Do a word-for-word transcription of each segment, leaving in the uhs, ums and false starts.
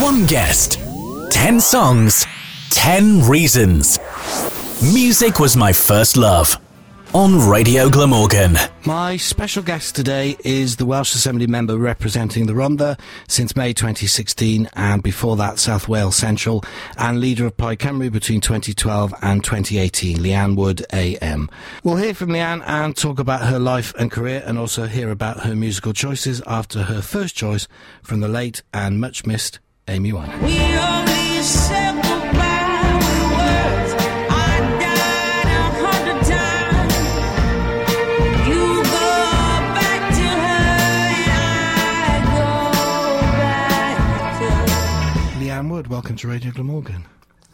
One guest, ten songs, ten reasons. Music was my first love. On Radio Glamorgan. My special guest today is the Welsh Assembly member representing the Rhondda since May twenty sixteen and before that South Wales Central, and leader of Plaid Cymru between twenty twelve and twenty eighteen, Leanne Wood A M. We'll hear from Leanne and talk about her life and career, and also hear about her musical choices after her first choice from the late and much missed Amy Winehouse. We only accept- Welcome to Radio Glamorgan.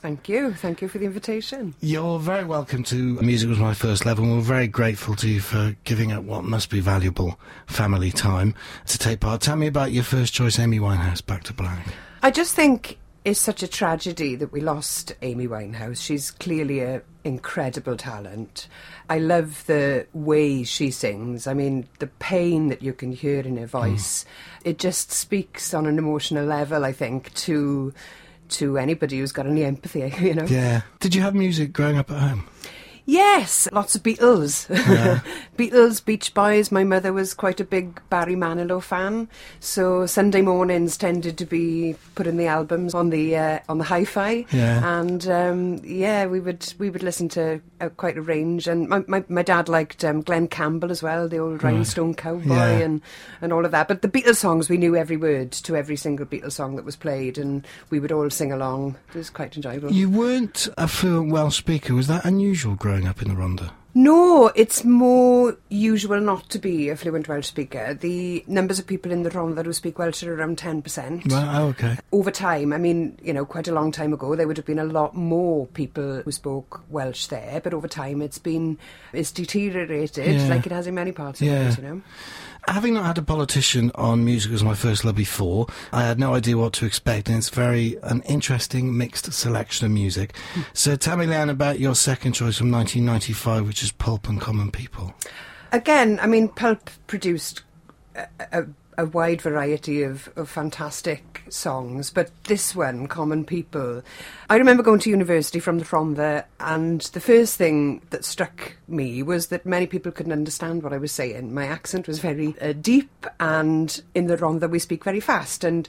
Thank you. Thank you for the invitation. You're very welcome to Music Was My First Love, and we're very grateful to you for giving up what must be valuable family time to take part. Tell me about your first choice, Amy Winehouse, Back to Black. I just think it's such a tragedy that we lost Amy Winehouse. She's clearly an incredible talent. I love the way she sings. I mean, the pain that you can hear in her voice, mm. it just speaks on an emotional level, I think, to... to anybody who's got any empathy, you know. Yeah. Did you have music growing up at home? Yes, lots of Beatles. Yeah. Beatles, Beach Boys. My mother was quite a big Barry Manilow fan, so Sunday mornings tended to be putting the albums on the uh, on the hi-fi. Yeah. And um, yeah, we would we would listen to uh, quite a range. And my my, my dad liked um, Glenn Campbell as well, the old right. Rhinestone Cowboy, yeah. and, and all of that. But the Beatles songs, we knew every word to every single Beatles song that was played, and we would all sing along. It was quite enjoyable. You weren't a fluent Welsh speaker. Was that unusual growing up in the Rhondda? No, it's more usual not to be a fluent Welsh speaker. The numbers of people in the Rhondda who speak Welsh are around ten percent. Right, oh, okay. Over time, I mean, you know, quite a long time ago, there would have been a lot more people who spoke Welsh there, but over time it's been, it's deteriorated, yeah. like it has in many parts of yeah. it, you know. Having not had a politician on Music Was My First Love before, I had no idea what to expect, and it's very an interesting mixed selection of music. Mm. So tell me, Leanne, about your second choice from nineteen ninety-five, which is Pulp and Common People. Again, I mean, Pulp produced a, a, a wide variety of, of fantastic songs, but this one, Common People, I remember going to university from the Rhondda, and the first thing that struck me was that many people couldn't understand what I was saying. My accent was very uh, deep, and in the Rhondda we speak very fast, and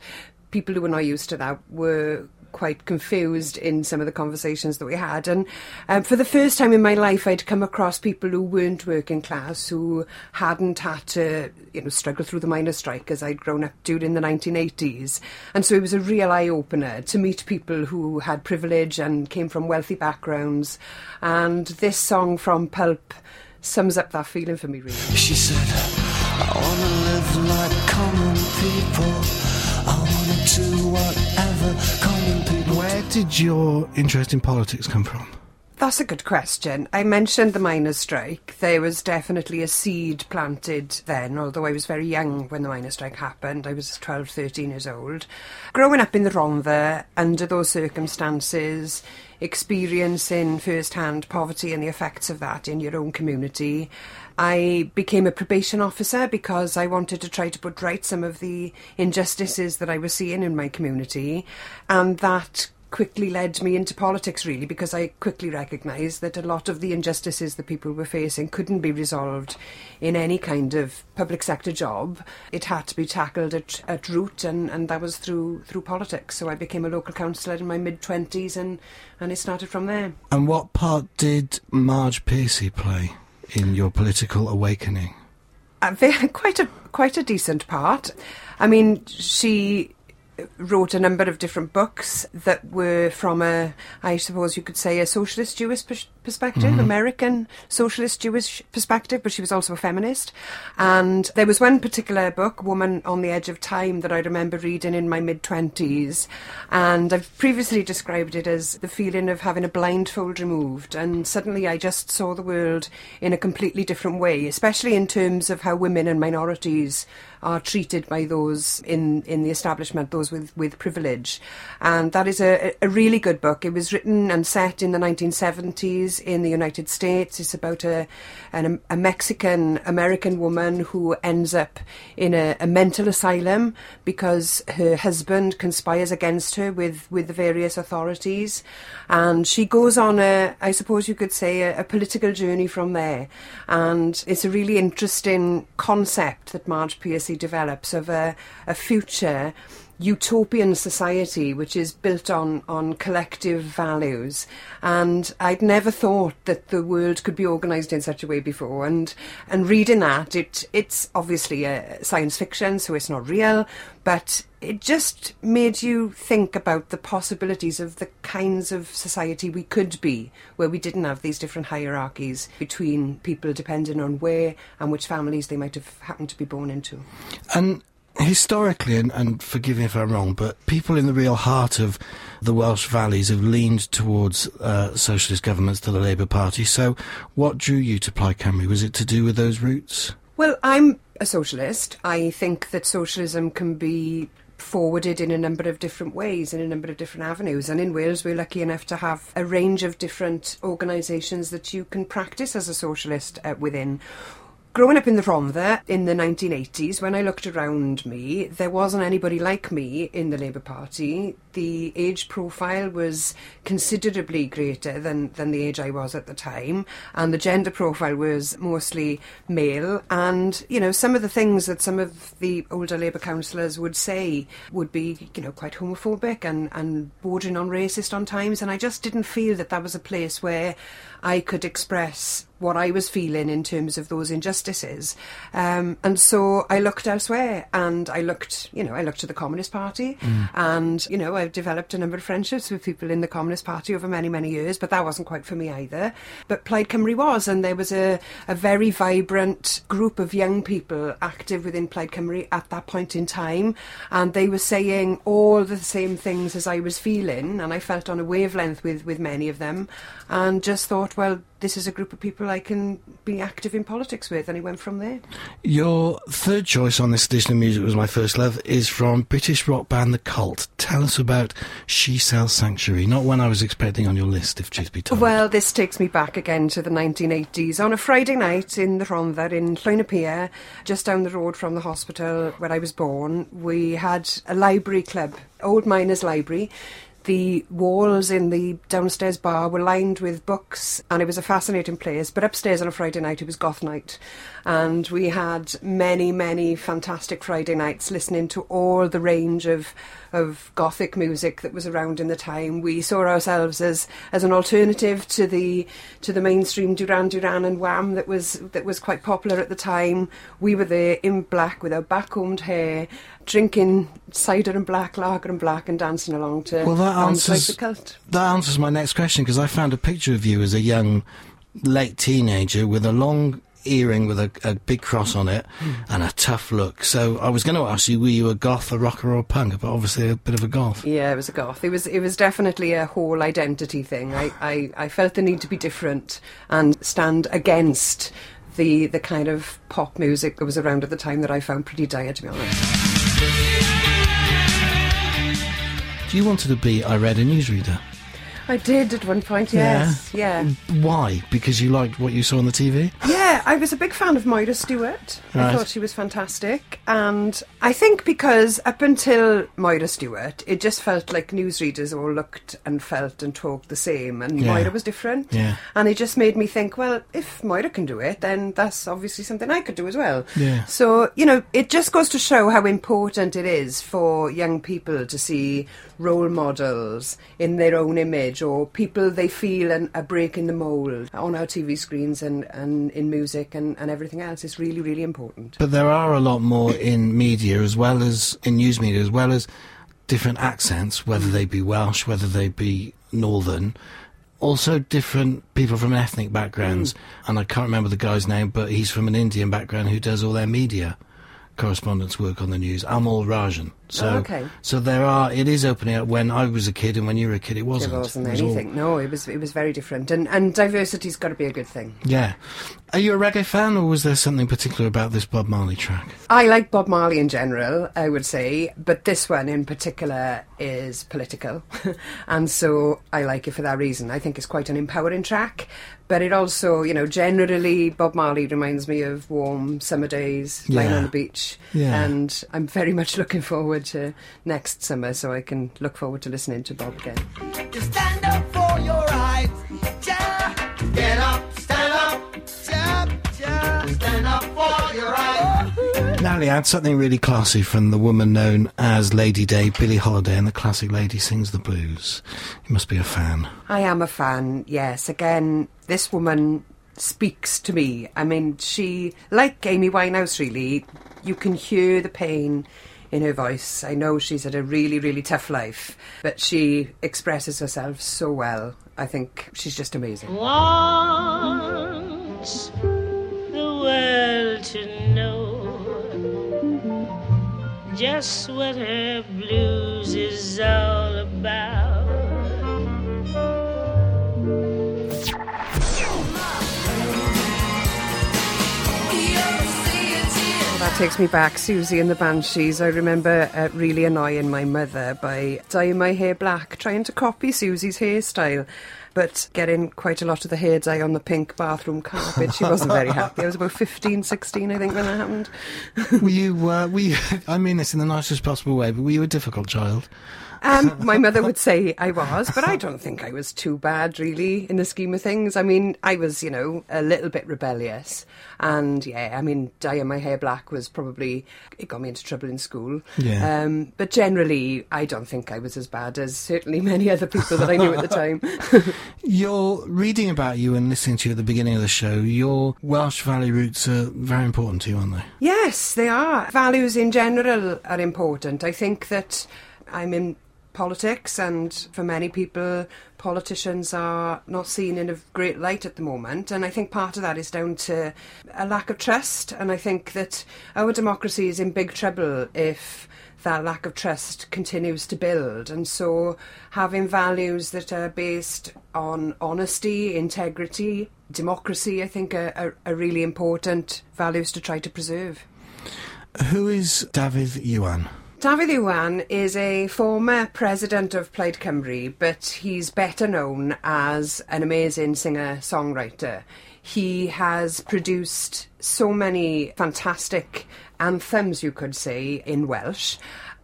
people who were not used to that were quite confused in some of the conversations that we had. And um, for the first time in my life, I'd come across people who weren't working class, who hadn't had to, you know, struggle through the miners' strike as I'd grown up during the nineteen eighties. And so it was a real eye-opener to meet people who had privilege and came from wealthy backgrounds. And this song from Pulp sums up that feeling for me, really. She said, I want to live like common people. I want to do whatever common. Where did your interest in politics come from? That's a good question. I mentioned the miners' strike. There was definitely a seed planted then, although I was very young when the miners' strike happened. I was twelve, thirteen years old. Growing up in the Rhondda, under those circumstances, experiencing first-hand poverty and the effects of that in your own community, I became a probation officer because I wanted to try to put right some of the injustices that I was seeing in my community, and that quickly led me into politics, really, because I quickly recognised that a lot of the injustices that people were facing couldn't be resolved in any kind of public sector job. It had to be tackled at, at root, and, and that was through through politics. So I became a local councillor in my mid-twenties, and, and it started from there. And what part did Marge Piercy play in your political awakening? Uh, quite a, quite a decent part. I mean, she wrote a number of different books that were from a, I suppose you could say, a socialist Jewish pers- perspective, mm-hmm. American socialist Jewish perspective, but she was also a feminist. And there was one particular book, Woman on the Edge of Time, that I remember reading in my mid-twenties. And I've previously described it as the feeling of having a blindfold removed. And suddenly I just saw the world in a completely different way, especially in terms of how women and minorities are treated by those in, in the establishment, those with, with privilege. And that is a, a really good book. It was written and set in the nineteen seventies in the United States. It's about a, an, a Mexican-American woman who ends up in a, a mental asylum because her husband conspires against her with, with the various authorities. And she goes on a, I suppose you could say, a, a political journey from there. And it's a really interesting concept that Marge Piercy develops of a, a future utopian society which is built on, on collective values. And I'd never thought that the world could be organised in such a way before. And and reading that, it it's obviously a science fiction, so it's not real, but it just made you think about the possibilities of the kinds of society we could be, where we didn't have these different hierarchies between people depending on where and which families they might have happened to be born into. And historically, and, and forgive me if I'm wrong, but people in the real heart of the Welsh valleys have leaned towards uh, socialist governments to the Labour Party. So what drew you to Plaid Cymru? Was it to do with those roots? Well, I'm a socialist. I think that socialism can be forwarded in a number of different ways, in a number of different avenues. And in Wales, we're lucky enough to have a range of different organisations that you can practice as a socialist uh, within. Growing up in the Rhondda in the nineteen eighties, when I looked around me, there wasn't anybody like me in the Labour Party. The age profile was considerably greater than, than the age I was at the time, and the gender profile was mostly male. And, you know, some of the things that some of the older Labour councillors would say would be, you know, quite homophobic and, and bordering on racist on times. And I just didn't feel that that was a place where I could express what I was feeling in terms of those injustices. Um, and so I looked elsewhere, and I looked, you know, I looked to the Communist Party, mm. and, you know, I've developed a number of friendships with people in the Communist Party over many, many years, but that wasn't quite for me either. But Plaid Cymru was, and there was a, a very vibrant group of young people active within Plaid Cymru at that point in time, and they were saying all the same things as I was feeling, and I felt on a wavelength with, with many of them, and just thought, well, this is a group of people I can be active in politics with, and it went from there. Your third choice on this edition of Music Was My First Love is from British rock band The Cult. Tell us about She Sells Sanctuary, not one I was expecting on your list, if truth be told. Well, this takes me back again to the nineteen eighties. On a Friday night in the Rhondda, in Lloyna Pier, just down the road from the hospital where I was born, we had a library club, Old Miners Library. The walls in the downstairs bar were lined with books, and it was a fascinating place. But upstairs on a Friday night, it was goth night. And we had many, many fantastic Friday nights listening to all the range of of gothic music that was around in the time. We saw ourselves as as an alternative to the to the mainstream Duran Duran and Wham that was that was quite popular at the time. We were there in black with our back-combed hair, drinking cider and black, lager and black, and dancing along to well, that answers, The Cult. That answers my next question, because I found a picture of you as a young, late teenager with a long earring with a, a big cross on it mm. and a tough look. So I was going to ask you, were you a goth, a rocker or a punk? But obviously a bit of a goth. Yeah, it was a goth. It was it was definitely a whole identity thing. I, I, I felt the need to be different and stand against the the kind of pop music that was around at the time that I found pretty dire, to be honest. You wanted to be, I read, a newsreader. I did at one point, yes. Yeah. yeah. Why? Because you liked what you saw on the T V? Yeah, I was a big fan of Moira Stewart. Right. I thought she was fantastic. And I think because up until Moira Stewart, it just felt like newsreaders all looked and felt and talked the same. And yeah. Moira was different. Yeah. And it just made me think, well, if Moira can do it, then that's obviously something I could do as well. Yeah. So, you know, it just goes to show how important it is for young people to see role models in their own image, or people they feel and are breaking the mould on our T V screens and, and in music and, and everything else. It's really, really important. But there are a lot more in media as well as in news media, as well as different accents, whether they be Welsh, whether they be Northern. Also different people from ethnic backgrounds. Mm. And I can't remember the guy's name, but he's from an Indian background who does all their media correspondence work on the news. Amol Rajan. So, oh, okay. So there are. It is opening up. When I was a kid and when you were a kid, it wasn't. It wasn't it was anything. All... No, it was. It was very different. And and diversity's got to be a good thing. Yeah. Are you a reggae fan, or was there something particular about this Bob Marley track? I like Bob Marley in general, I would say, but this one in particular is political, and so I like it for that reason. I think it's quite an empowering track. But it also, you know, generally Bob Marley reminds me of warm summer days, yeah. lying on the beach. Yeah. And I'm very much looking forward to next summer, so I can look forward to listening to Bob again. You stand up for your rights. Yeah. Get up, stand up. Yeah. Yeah. Stand up for your rights. Natalie, I had something really classy from the woman known as Lady Day, Billie Holiday, and the classic Lady Sings the Blues. You must be a fan. I am a fan, yes. Again... This woman speaks to me. I mean, she, like Amy Winehouse, really, you can hear the pain in her voice. I know she's had a really, really tough life, but she expresses herself so well. I think she's just amazing. Wants the world to know just what her blues is all about. That takes me back, Siouxsie and the Banshees. I remember uh, really annoying my mother by dyeing my hair black, trying to copy Susie's hairstyle, but getting quite a lot of the hair dye on the pink bathroom carpet. She wasn't very happy. I was about fifteen, sixteen, I think, when that happened. Were you, uh, were you, I mean this in the nicest possible way, but were you a difficult child? Um, my mother would say I was, but I don't think I was too bad, really, in the scheme of things. I mean, I was, you know, a little bit rebellious. And, yeah, I mean, dyeing my hair black was probably... It got me into trouble in school. Yeah. Um, but generally, I don't think I was as bad as certainly many other people that I knew at the time. You're reading about you and listening to you at the beginning of the show. Your Welsh Valley roots are very important to you, aren't they? Yes, they are. Values in general are important. I think that I'm in... politics, and for many people politicians are not seen in a great light at the moment, and I think part of that is down to a lack of trust, and I think that our democracy is in big trouble if that lack of trust continues to build. And so having values that are based on honesty, integrity, democracy, I think are, are, are really important values to try to preserve. Who is Dafydd Iwan? Dafydd Iwan is a former president of Plaid Cymru, but he's better known as an amazing singer-songwriter. He has produced so many fantastic anthems, you could say, in Welsh,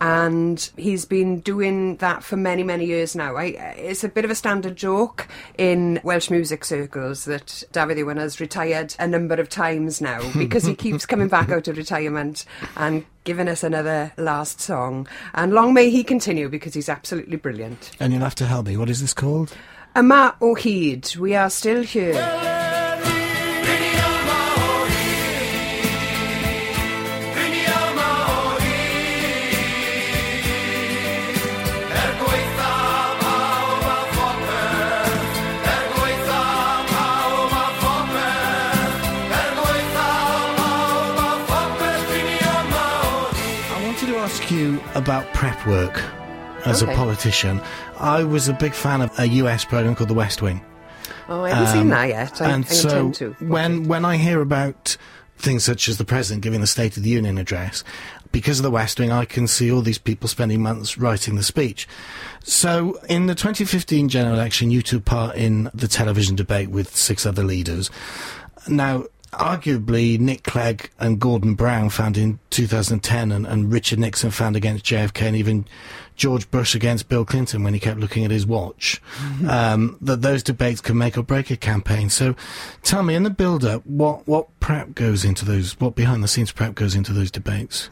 and he's been doing that for many, many years now. I, it's a bit of a standard joke in Welsh music circles that Dafydd Iwan has retired a number of times now because he keeps coming back out of retirement and giving us another last song. And long may he continue, because he's absolutely brilliant. And you'll have to help me. What is this called? Ry'n ni yma o hyd. We are still here. You about prep work as okay. a politician. I was a big fan of a U S programme called The West Wing. Oh, I haven't um, seen that yet. I, and I so to when, when I hear about things such as the President giving the State of the Union address, because of The West Wing, I can see all these people spending months writing the speech. So in the twenty fifteen general election, you took part in the television debate with six other leaders. Now, arguably, Nick Clegg and Gordon Brown found in two thousand ten, and, and Richard Nixon found against J F K, and even George Bush against Bill Clinton when he kept looking at his watch, mm-hmm. um, that those debates can make or break a campaign. So tell me, in the build-up, what, what prep goes into those, what behind-the-scenes prep goes into those debates?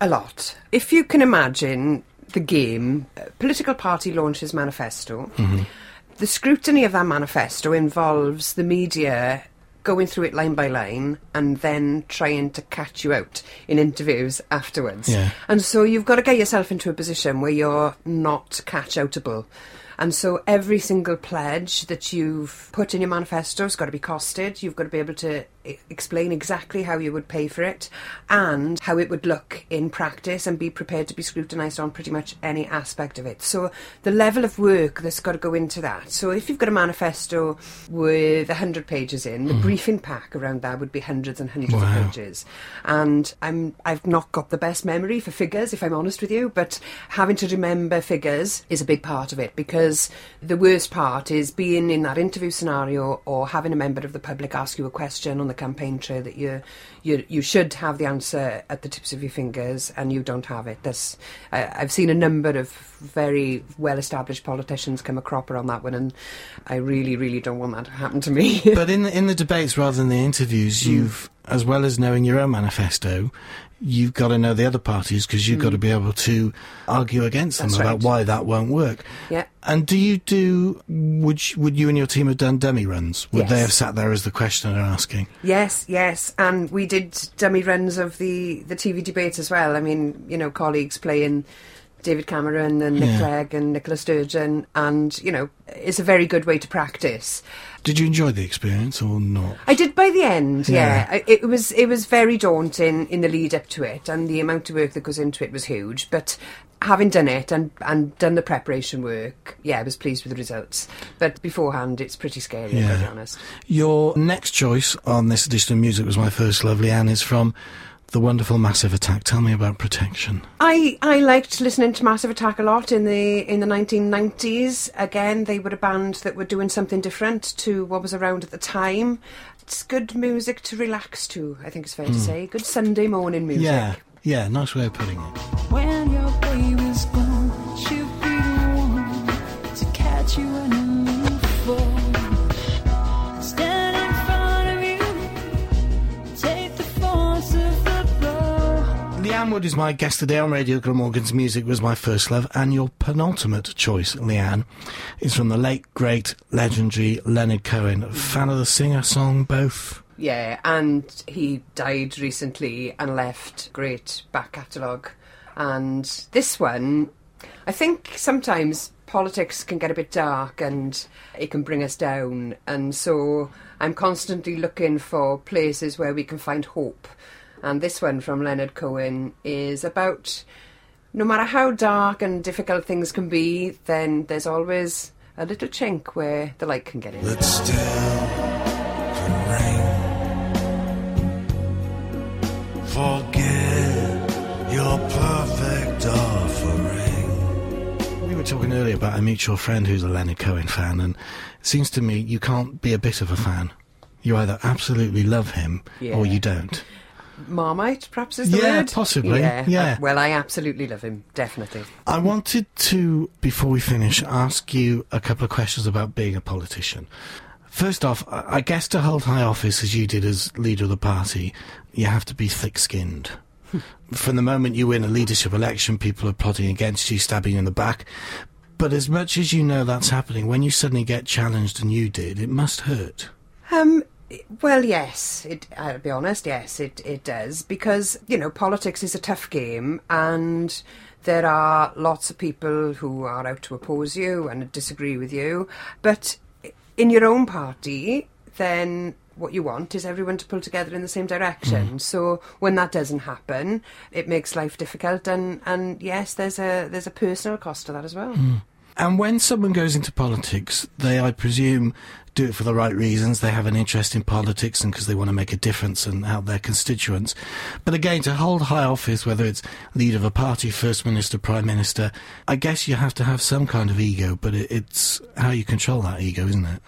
A lot. If you can imagine the game, a political party launches manifesto. Mm-hmm. The scrutiny of that manifesto involves the media going through it line by line and then trying to catch you out in interviews afterwards. Yeah. And so you've got to get yourself into a position where you're not catch-outable. And so every single pledge that you've put in your manifesto has got to be costed. You've got to be able to explain exactly how you would pay for it and how it would look in practice, and be prepared to be scrutinised on pretty much any aspect of it. So the level of work that's got to go into that. So if you've got a manifesto with one hundred pages in, the mm. briefing pack around that would be hundreds and hundreds wow. of pages. And I'm, I've not got the best memory for figures, if I'm honest with you, but having to remember figures is a big part of it, because the worst part is being in that interview scenario or having a member of the public ask you a question on the campaign trail that you you you should have the answer at the tips of your fingers and you don't have it. That's uh, I've seen a number of very well-established politicians come a cropper on that one, and I really, really don't want that to happen to me. But in the, in the debates rather than the interviews, mm. you've, as well as knowing your own manifesto, you've got to know the other parties, because you've mm. got to be able to argue against them That's about right. why that won't work. Yeah. And do you do, would you, would you and your team have done dummy runs? Would yes. they have sat there as the questioner asking? Yes, yes. And we did dummy runs of the, the T V debates as well. I mean, you know, colleagues playing David Cameron and Nick yeah. Clegg and Nicola Sturgeon, and, you know, it's a very good way to practice. Did you enjoy the experience or not? I did by the end, yeah. yeah. It was it was very daunting in the lead up to it, and the amount of work that goes into it was huge, but having done it and, and done the preparation work, yeah, I was pleased with the results. But beforehand, it's pretty scary, yeah. to be honest. Your next choice on this edition of Music Was My First Love, Leanne, is from the wonderful Massive Attack. Tell me about Protection. I, I liked listening to Massive Attack a lot in the in the nineteen nineties. Again, they were a band that were doing something different to what was around at the time. It's good music to relax to, I think it's fair mm. to say. Good Sunday morning music. Yeah, yeah, nice way of putting it. When your baby's gone, she'll be the one to catch you in a new fall. Leanne Wood is my guest today on Radio Glamorgan's Music Was My First Love, and your penultimate choice, Leanne, is from the late, great, legendary Leonard Cohen. Fan of the singer-song, both? Yeah, and he died recently and left great back catalogue. And this one, I think sometimes politics can get a bit dark and it can bring us down, and so I'm constantly looking for places where we can find hope. And this one from Leonard Cohen is about, no matter how dark and difficult things can be, then there's always a little chink where the light can get in. But still can rain. Forget your perfect offering. We were talking earlier about a mutual friend who's a Leonard Cohen fan, and it seems to me you can't be a bit of a fan. You either absolutely love him yeah. or you don't. Marmite, perhaps, is the yeah, word? Possibly. Yeah, possibly, yeah. Well, I absolutely love him, definitely. I wanted to, before we finish, ask you a couple of questions about being a politician. First off, I guess to hold high office, as you did as leader of the party, you have to be thick-skinned. From the moment you win a leadership election, people are plotting against you, stabbing you in the back. But as much as you know that's happening, when you suddenly get challenged, and you did, it must hurt. Um... Well, yes, it, I'll be honest, yes, it, it does, because, you know, politics is a tough game, and there are lots of people who are out to oppose you and disagree with you. But in your own party, then what you want is everyone to pull together in the same direction. Mm. So when that doesn't happen, it makes life difficult, and, and yes, there's a there's a personal cost to that as well. Mm. And when someone goes into politics, they, I presume, do it for the right reasons. They have an interest in politics and because they want to make a difference and help their constituents. But again, to hold high office, whether it's leader of a party, first minister, prime minister, I guess you have to have some kind of ego, but it, it's how you control that ego, isn't it?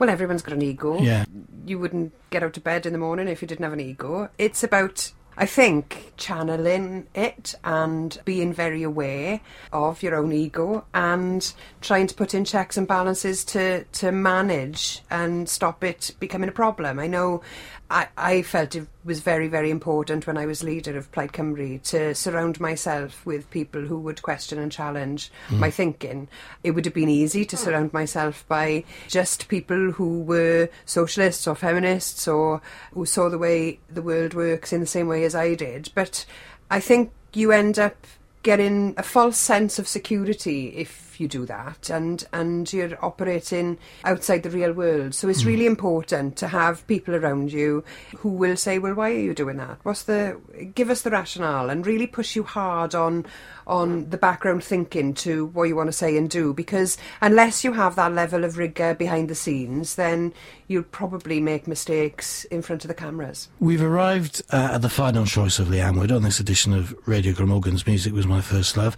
Well, everyone's got an ego. Yeah. You wouldn't get out of bed in the morning if you didn't have an ego. It's about, I think, channeling it and being very aware of your own ego and trying to put in checks and balances to, to manage and stop it becoming a problem. I know I, I felt it was very, very important when I was leader of Plaid Cymru to surround myself with people who would question and challenge mm. my thinking. It would have been easy to surround myself by just people who were socialists or feminists or who saw the way the world works in the same way as I did, but I think you end up getting a false sense of security if if you do that, and, and you're operating outside the real world. So it's mm. really important to have people around you who will say, well, why are you doing that? What's the, give us the rationale, and really push you hard on on the background thinking to what you want to say and do, because unless you have that level of rigour behind the scenes, then you'll probably make mistakes in front of the cameras. We've arrived uh, at the final choice of Leanne Wood on this edition of Radio Glamorgan's Music Was My First Love.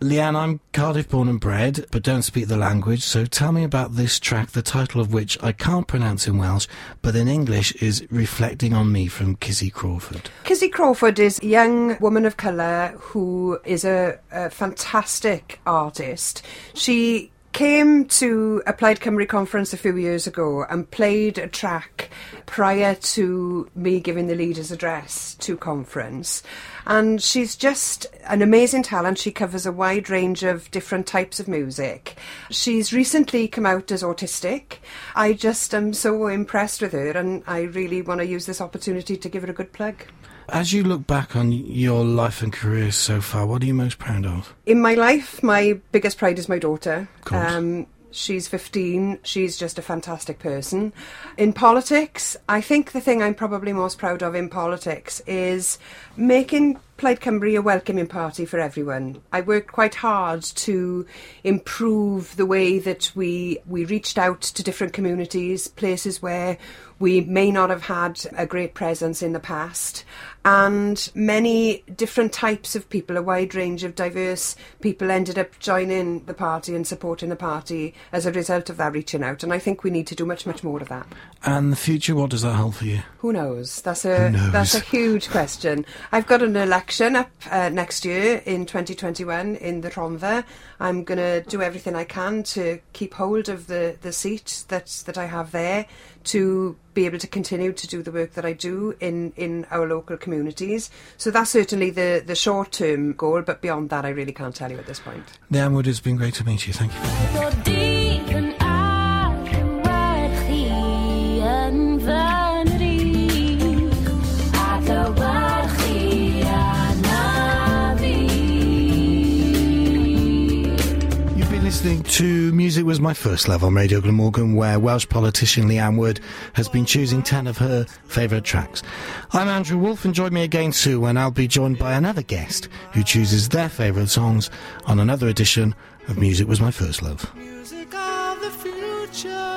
Leanne, I'm Cardiff born and bred, but don't speak the language, so tell me about this track, the title of which I can't pronounce in Welsh, but in English is Reflecting on Me from Kizzy Crawford. Kizzy Crawford is a young woman of colour who is a, a fantastic artist. She came to a Plaid Cymru conference a few years ago and played a track prior to me giving the leader's address to conference. And she's just an amazing talent. She covers a wide range of different types of music. She's recently come out as autistic. I just am so impressed with her, and I really want to use this opportunity to give her a good plug. As you look back on your life and career so far, what are you most proud of? In my life, my biggest pride is my daughter. Of course. Um, she's fifteen. She's just a fantastic person. In politics, I think the thing I'm probably most proud of in politics is making Plaid Cymru a welcoming party for everyone. I worked quite hard to improve the way that we we reached out to different communities, places where we may not have had a great presence in the past, and many different types of people, a wide range of diverse people ended up joining the party and supporting the party as a result of that reaching out, and I think we need to do much, much more of that. And the future, what does that hold for you? Who knows? That's a, knows? That's a huge question. I've got an election up uh, next year in twenty twenty-one in the Rhondda. I'm going to do everything I can to keep hold of the, the seat that, that I have there, to be able to continue to do the work that I do in, in our local communities. So that's certainly the, the short-term goal, but beyond that I really can't tell you at this point. Leanne Wood, it's been great to meet you. Thank you. Listening to Music Was My First Love on Radio Glamorgan, where Welsh politician Leanne Wood has been choosing ten of her favourite tracks. I'm Andrew Wolfe, and join me again soon when I'll be joined by another guest who chooses their favourite songs on another edition of Music Was My First Love. Music of the future.